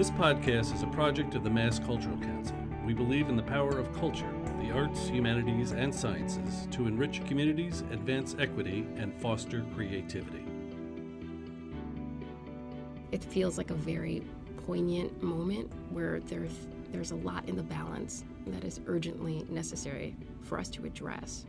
This podcast is a project of the Mass Cultural Council. We believe in the power of culture, the arts, humanities, and sciences to enrich communities, advance equity, and foster creativity. It feels like a very poignant moment where there's a lot in the balance that is urgently necessary for us to address.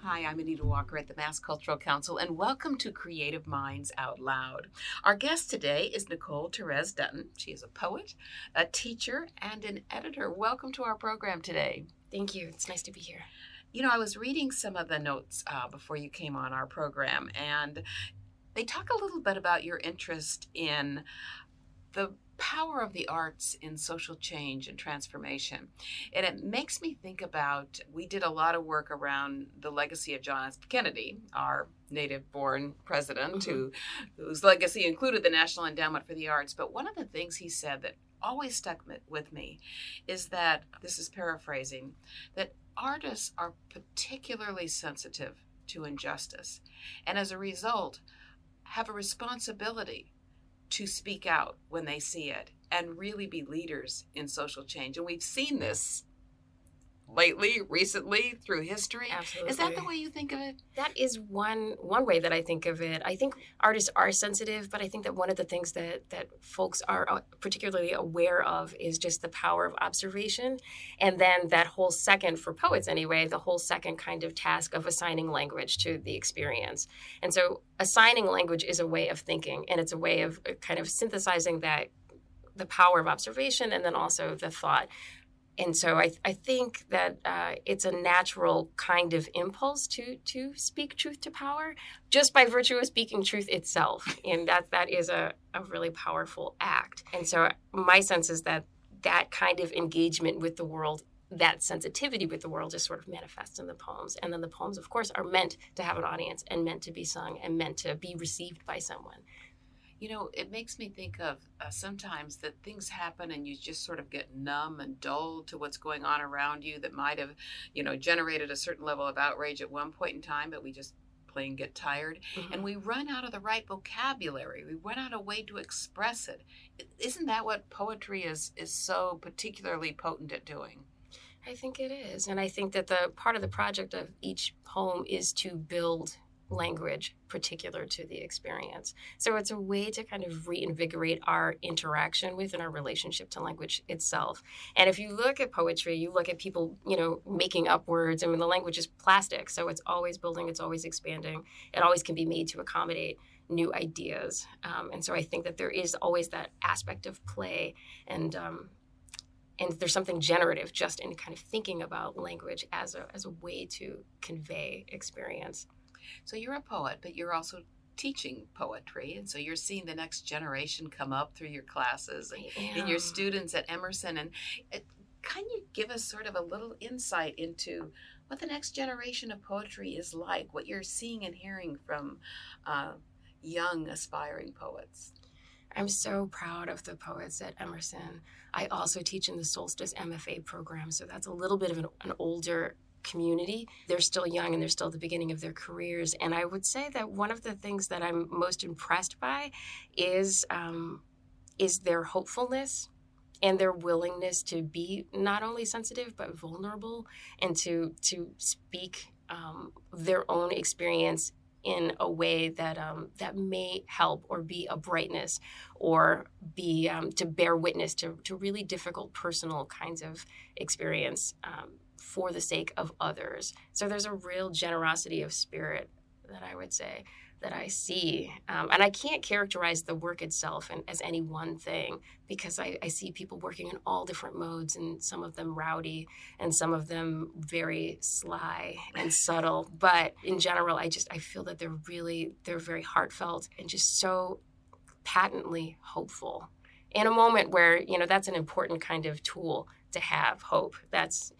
Hi, I'm Anita Walker at the Mass Cultural Council, and welcome to Creative Minds Out Loud. Our guest today is Nicole Therese Dutton. She is a poet, a teacher, and an editor. Welcome to our program today. Thank you. It's nice to be here. You know, I was reading some of the notes before you came on our program, and they talk a little bit about your interest in the power of the arts in social change and transformation. And it makes me think about, we did a lot of work around the legacy of John F Kennedy, our native-born president, whose legacy included the National Endowment for the Arts. But one of the things he said that always stuck with me is that, this is paraphrasing, that artists are particularly sensitive to injustice, and as a result have a responsibility to speak out when they see it and really be leaders in social change. And we've seen this lately, recently, through history. Absolutely. Is that the way you think of it? That is one way that I think of it. I think artists are sensitive, but I think that one of the things that folks are particularly aware of is just the power of observation. And then that whole second, for poets anyway, the whole second kind of task of assigning language to the experience. And so assigning language is a way of thinking, and it's a way of kind of synthesizing that, the power of observation, and then also the thought. And so I think that it's a natural kind of impulse to speak truth to power just by virtue of speaking truth itself. And that is a really powerful act. And so my sense is that kind of engagement with the world, that sensitivity with the world, just sort of manifests in the poems. And then the poems, of course, are meant to have an audience and meant to be sung and meant to be received by someone. You know, it makes me think of sometimes that things happen and you just sort of get numb and dull to what's going on around you that might have, you know, generated a certain level of outrage at one point in time, but we just plain get tired. Mm-hmm. And we run out of the right vocabulary. We run out of a way to express it. Isn't that what poetry is so particularly potent at doing? I think it is. And I think that the part of the project of each poem is to build language particular to the experience. So it's a way to kind of reinvigorate our interaction with and our relationship to language itself. And if you look at poetry, you look at people, you know, making up words. I mean, the language is plastic, so it's always building, it's always expanding. It always can be made to accommodate new ideas. And so I think that there is always that aspect of play, and there's something generative just in kind of thinking about language as a way to convey experience. So you're a poet, but you're also teaching poetry, and so you're seeing the next generation come up through your classes and your students at Emerson. And can you give us sort of a little insight into what the next generation of poetry is like, what you're seeing and hearing from young aspiring poets? I'm so proud of the poets at Emerson. I also teach in the Solstice MFA program, so that's a little bit of an older community. They're still young and they're still at the beginning of their careers. And I would say that one of the things that I'm most impressed by is their hopefulness and their willingness to be not only sensitive but vulnerable, and to speak their own experience in a way that may help or be a brightness or be to bear witness to really difficult personal kinds of experience for the sake of others. So there's a real generosity of spirit that I would say that I see. And I can't characterize the work itself as any one thing, because I see people working in all different modes, and some of them rowdy and some of them very sly and subtle. But in general, I feel that they're very heartfelt and just so patently hopeful. In a moment where, you know, that's an important kind of tool to have hope. That's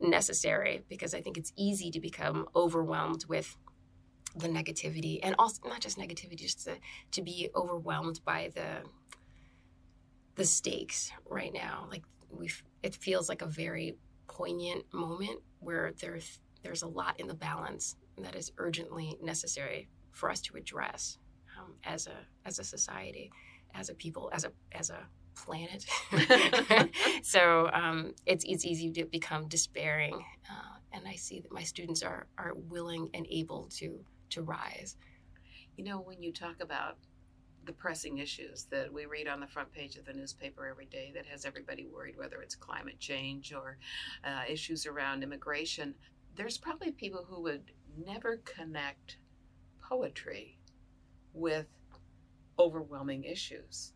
necessary, because I think it's easy to become overwhelmed with the negativity, and also not just negativity, just to be overwhelmed by the stakes right now. Like it feels like a very poignant moment where there's a lot in the balance that is urgently necessary for us to address as a society, as a people, as a planet. So it's easy to become despairing. And I see that my students are willing and able to rise. You know, when you talk about the pressing issues that we read on the front page of the newspaper every day that has everybody worried, whether it's climate change or issues around immigration, there's probably people who would never connect poetry with overwhelming issues.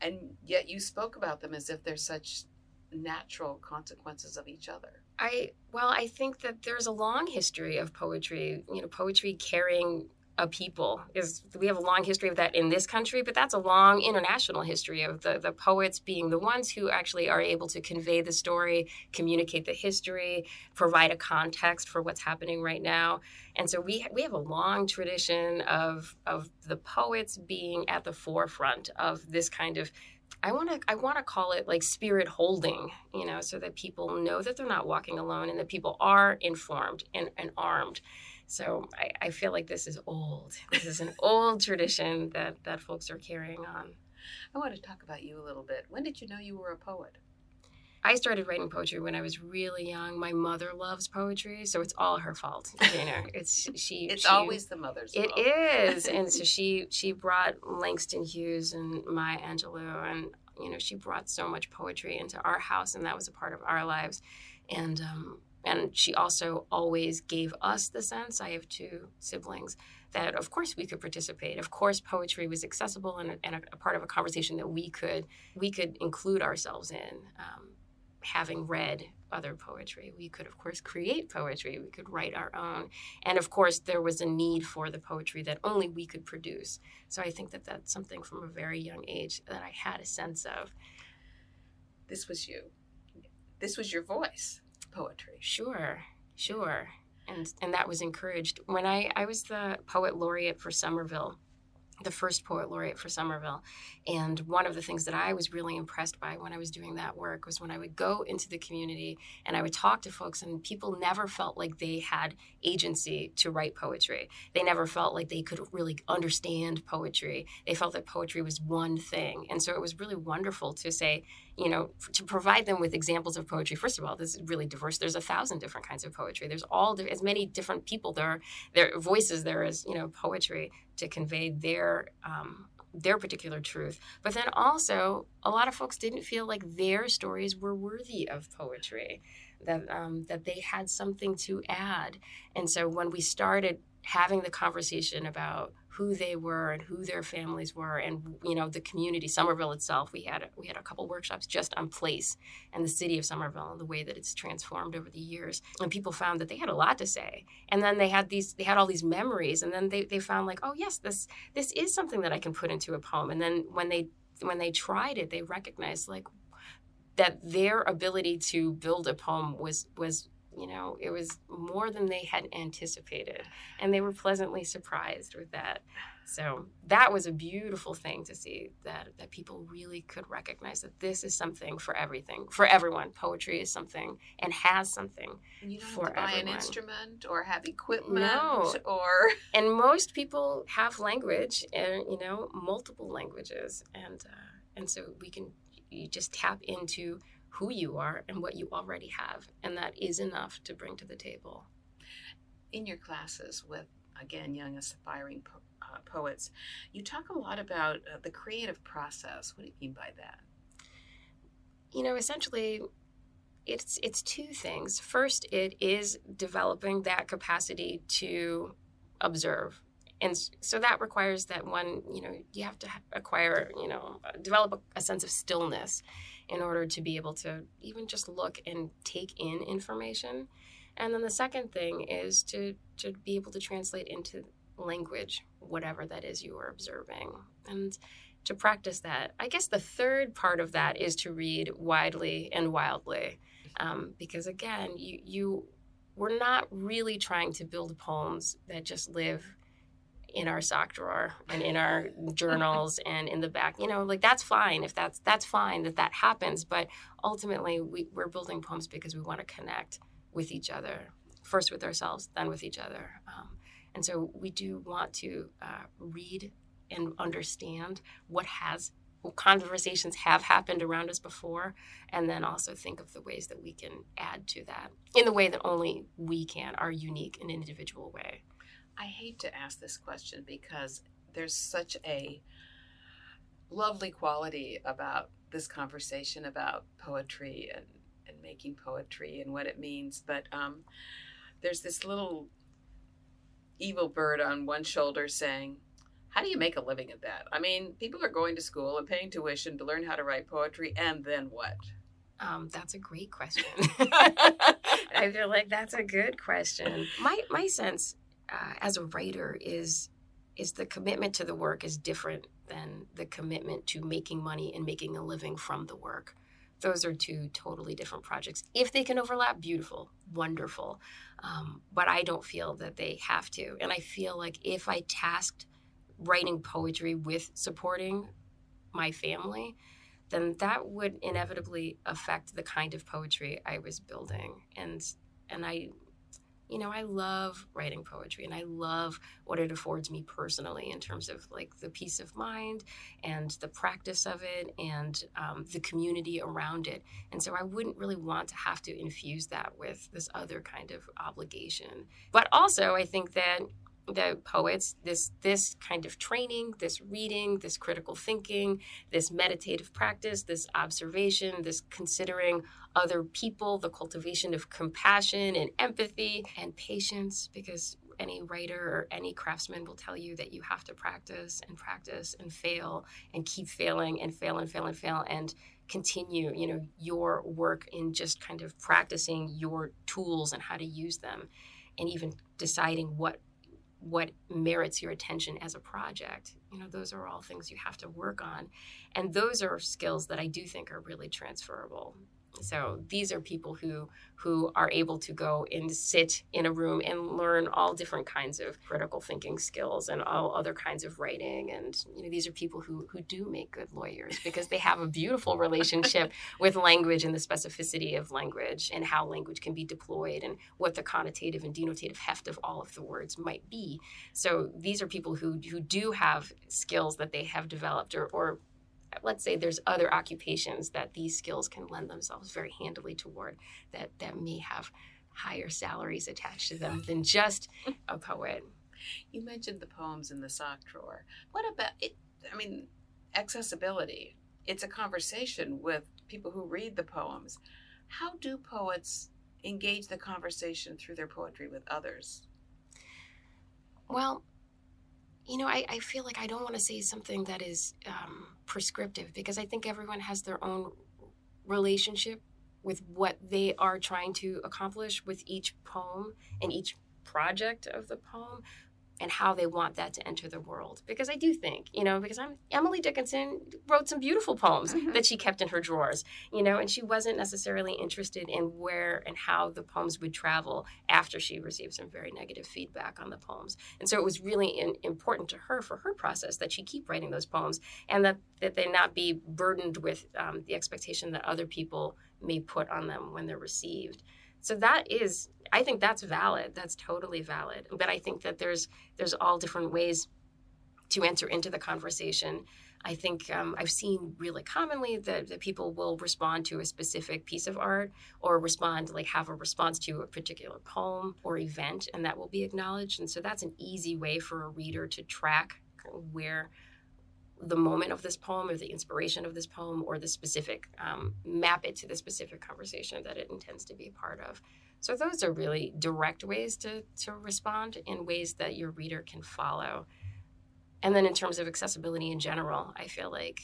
And yet you spoke about them as if they're such natural consequences of each other. I think that there's a long history of poetry, you know, poetry carrying a people. We have a long history of that in this country, but that's a long international history of the poets being the ones who actually are able to convey the story, communicate the history, provide a context for what's happening right now. And so we have a long tradition of the poets being at the forefront of this kind of, I want to call it like spirit holding, you know, so that people know that they're not walking alone and that people are informed and armed. So I feel like this is old. This is an old tradition that folks are carrying on. I want to talk about you a little bit. When did you know you were a poet? I started writing poetry when I was really young. My mother loves poetry, so it's all her fault. You know, it's always the mother's fault. It is, and so she brought Langston Hughes and Maya Angelou, and you know she brought so much poetry into our house, and that was a part of our lives, And she also always gave us the sense, I have two siblings, that of course we could participate. Of course poetry was accessible and a part of a conversation that we could include ourselves in. Having read other poetry, we could of course create poetry, we could write our own. And of course there was a need for the poetry that only we could produce. So I think that that's something from a very young age that I had a sense of. This was you. This was your voice. Poetry. Sure. And that was encouraged. When I was the poet laureate for Somerville, the first poet laureate for Somerville. And one of the things that I was really impressed by when I was doing that work was when I would go into the community and I would talk to folks, and people never felt like they had agency to write poetry. They never felt like they could really understand poetry. They felt that poetry was one thing. And so it was really wonderful to say, you know, to provide them with examples of poetry. First of all, this is really diverse. There's 1,000 different kinds of poetry. There's as many different people their voices there as, you know, poetry to convey their particular truth. But then also, a lot of folks didn't feel like their stories were worthy of poetry, that they had something to add. And so when we started having the conversation about who they were and who their families were, and you know the community, Somerville itself, we had a couple workshops just on place and the city of Somerville and the way that it's transformed over the years. And people found that they had a lot to say. And then they had all these memories, and then they found like, oh yes, this is something that I can put into a poem. And then when they tried it, they recognized like that their ability to build a poem was you know, it was more than they had anticipated, and they were pleasantly surprised with that. So that was a beautiful thing to see, that people really could recognize that this is something for everything, for everyone. Poetry is something and has something for everyone. You don't have to buy an instrument or have equipment. No. And most people have language, and you know, multiple languages, and so you just tap into who you are and what you already have, and that is enough to bring to the table. In your classes with, again, young aspiring poets, you talk a lot about the creative process. What do you mean by that? You know, essentially, it's two things. First, it is developing that capacity to observe. And so that requires that one, you know, you have to acquire, you know, develop a sense of stillness in order to be able to even just look and take in information. And then the second thing is to be able to translate into language, whatever that is you are observing, and to practice that. I guess the third part of that is to read widely and wildly, because again, you we're not really trying to build poems that just live in our sock drawer and in our journals and in the back, you know, like that's fine if that's fine that happens. But ultimately we're building poems because we want to connect with each other, first with ourselves, then with each other. And so we do want to read and understand what has conversations have happened around us before, and then also think of the ways that we can add to that in the way that only we can, our unique and individual way. I hate to ask this question because there's such a lovely quality about this conversation about poetry and making poetry and what it means, but there's this little evil bird on one shoulder saying, how do you make a living at that? I mean, people are going to school and paying tuition to learn how to write poetry, and then what? That's a great question. I feel like that's a good question. My sense as a writer is the commitment to the work is different than the commitment to making money and making a living from the work. Those are two totally different projects. If they can overlap, beautiful, wonderful. But I don't feel that they have to. And I feel like if I tasked writing poetry with supporting my family, then that would inevitably affect the kind of poetry I was building. And I, you know, I love writing poetry, and I love what it affords me personally in terms of like the peace of mind and the practice of it and the community around it. And so I wouldn't really want to have to infuse that with this other kind of obligation. But also I think that the poets, this kind of training, this reading, this critical thinking, this meditative practice, this observation, this considering other people, the cultivation of compassion and empathy and patience, because any writer or any craftsman will tell you that you have to practice and fail and keep failing and fail and continue, you know, your work in just kind of practicing your tools and how to use them, and even deciding what merits your attention as a project. You know, those are all things you have to work on. And those are skills that I do think are really transferable. So these are people who are able to go and sit in a room and learn all different kinds of critical thinking skills and all other kinds of writing. And, you know, these are people who do make good lawyers because they have a beautiful relationship with language and the specificity of language and how language can be deployed and what the connotative and denotative heft of all of the words might be. So these are people who do have skills that they have developed, or let's say there's other occupations that these skills can lend themselves very handily toward that may have higher salaries attached to them than just a poet. You mentioned the poems in the sock drawer. What about it? I mean, accessibility. It's a conversation with people who read the poems. How do poets engage the conversation through their poetry with others? Well, you know, I feel like I don't want to say something that is prescriptive, because I think everyone has their own relationship with what they are trying to accomplish with each poem and each project of the poem and how they want that to enter the world. Because I do think, you know, because Emily Dickinson wrote some beautiful poems that she kept in her drawers, you know, and she wasn't necessarily interested in where and how the poems would travel after she received some very negative feedback on the poems. And so it was really important to her, for her process, that she keep writing those poems and that they not be burdened with the expectation that other people may put on them when they're received. So that is, I think that's valid. That's totally valid. But I think that there's all different ways to enter into the conversation. I think I've seen really commonly that people will respond to a specific piece of art, or have a response to a particular poem or event, and that will be acknowledged. And so that's an easy way for a reader to track where the moment of this poem or the inspiration of this poem or the specific, map it to the specific conversation that it intends to be a part of. So those are really direct ways to respond in ways that your reader can follow. And then in terms of accessibility in general, I feel like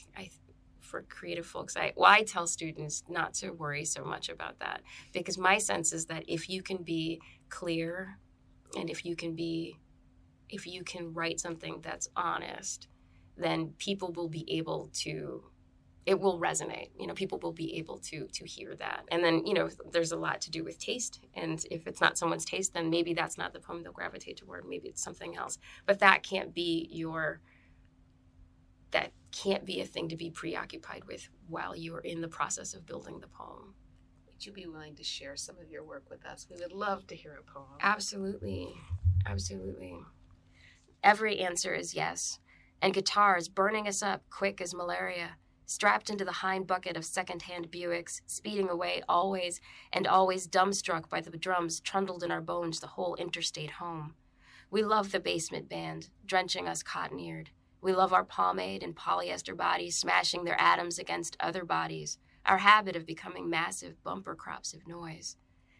for creative folks, I tell students not to worry so much about that, because my sense is that if you can be clear and if you can write something that's honest, then people will be able to, it will resonate. You know, people will be able to hear that. And then, you know, there's a lot to do with taste. And if it's not someone's taste, then maybe that's not the poem they'll gravitate toward. Maybe it's something else. But that can't be a thing to be preoccupied with while you are in the process of building the poem. Would you be willing to share some of your work with us? We would love to hear a poem. Absolutely. Absolutely. Every answer is yes. And guitars burning us up quick as malaria. strapped into the hind bucket of second-hand Buicks, speeding away always, and always dumbstruck by the drums trundled in our bones the whole interstate home. We love the basement band, drenching us cotton-eared. We love our pomade and polyester bodies smashing their atoms against other bodies, our habit of becoming massive bumper crops of noise.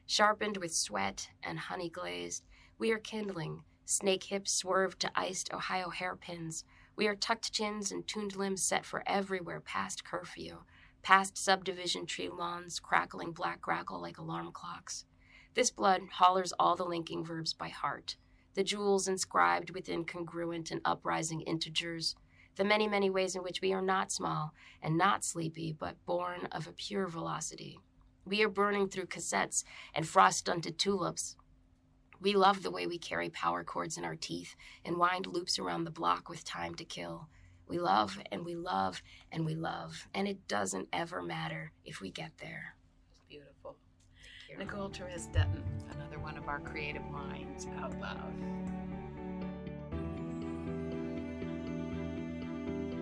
Sharpened with sweat and honey-glazed, we are kindling, snake hips swerved to iced Ohio hairpins. We are tucked chins and tuned limbs set for everywhere past curfew, past subdivision tree lawns, crackling black grackle like alarm clocks. This blood hollers all the linking verbs by heart, the jewels inscribed within congruent and uprising integers, the many, many ways in which we are not small and not sleepy, but born of a pure velocity. We are burning through cassettes and frost-stunted tulips. We love the way we carry power cords in our teeth and wind loops around the block with time to kill. We love and we love and we love, and it doesn't ever matter if we get there. It's beautiful. Nicole Therese Dutton, another one of our creative minds out loud.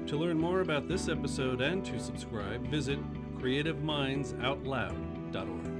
To learn more about this episode and to subscribe, visit creativemindsoutloud.org.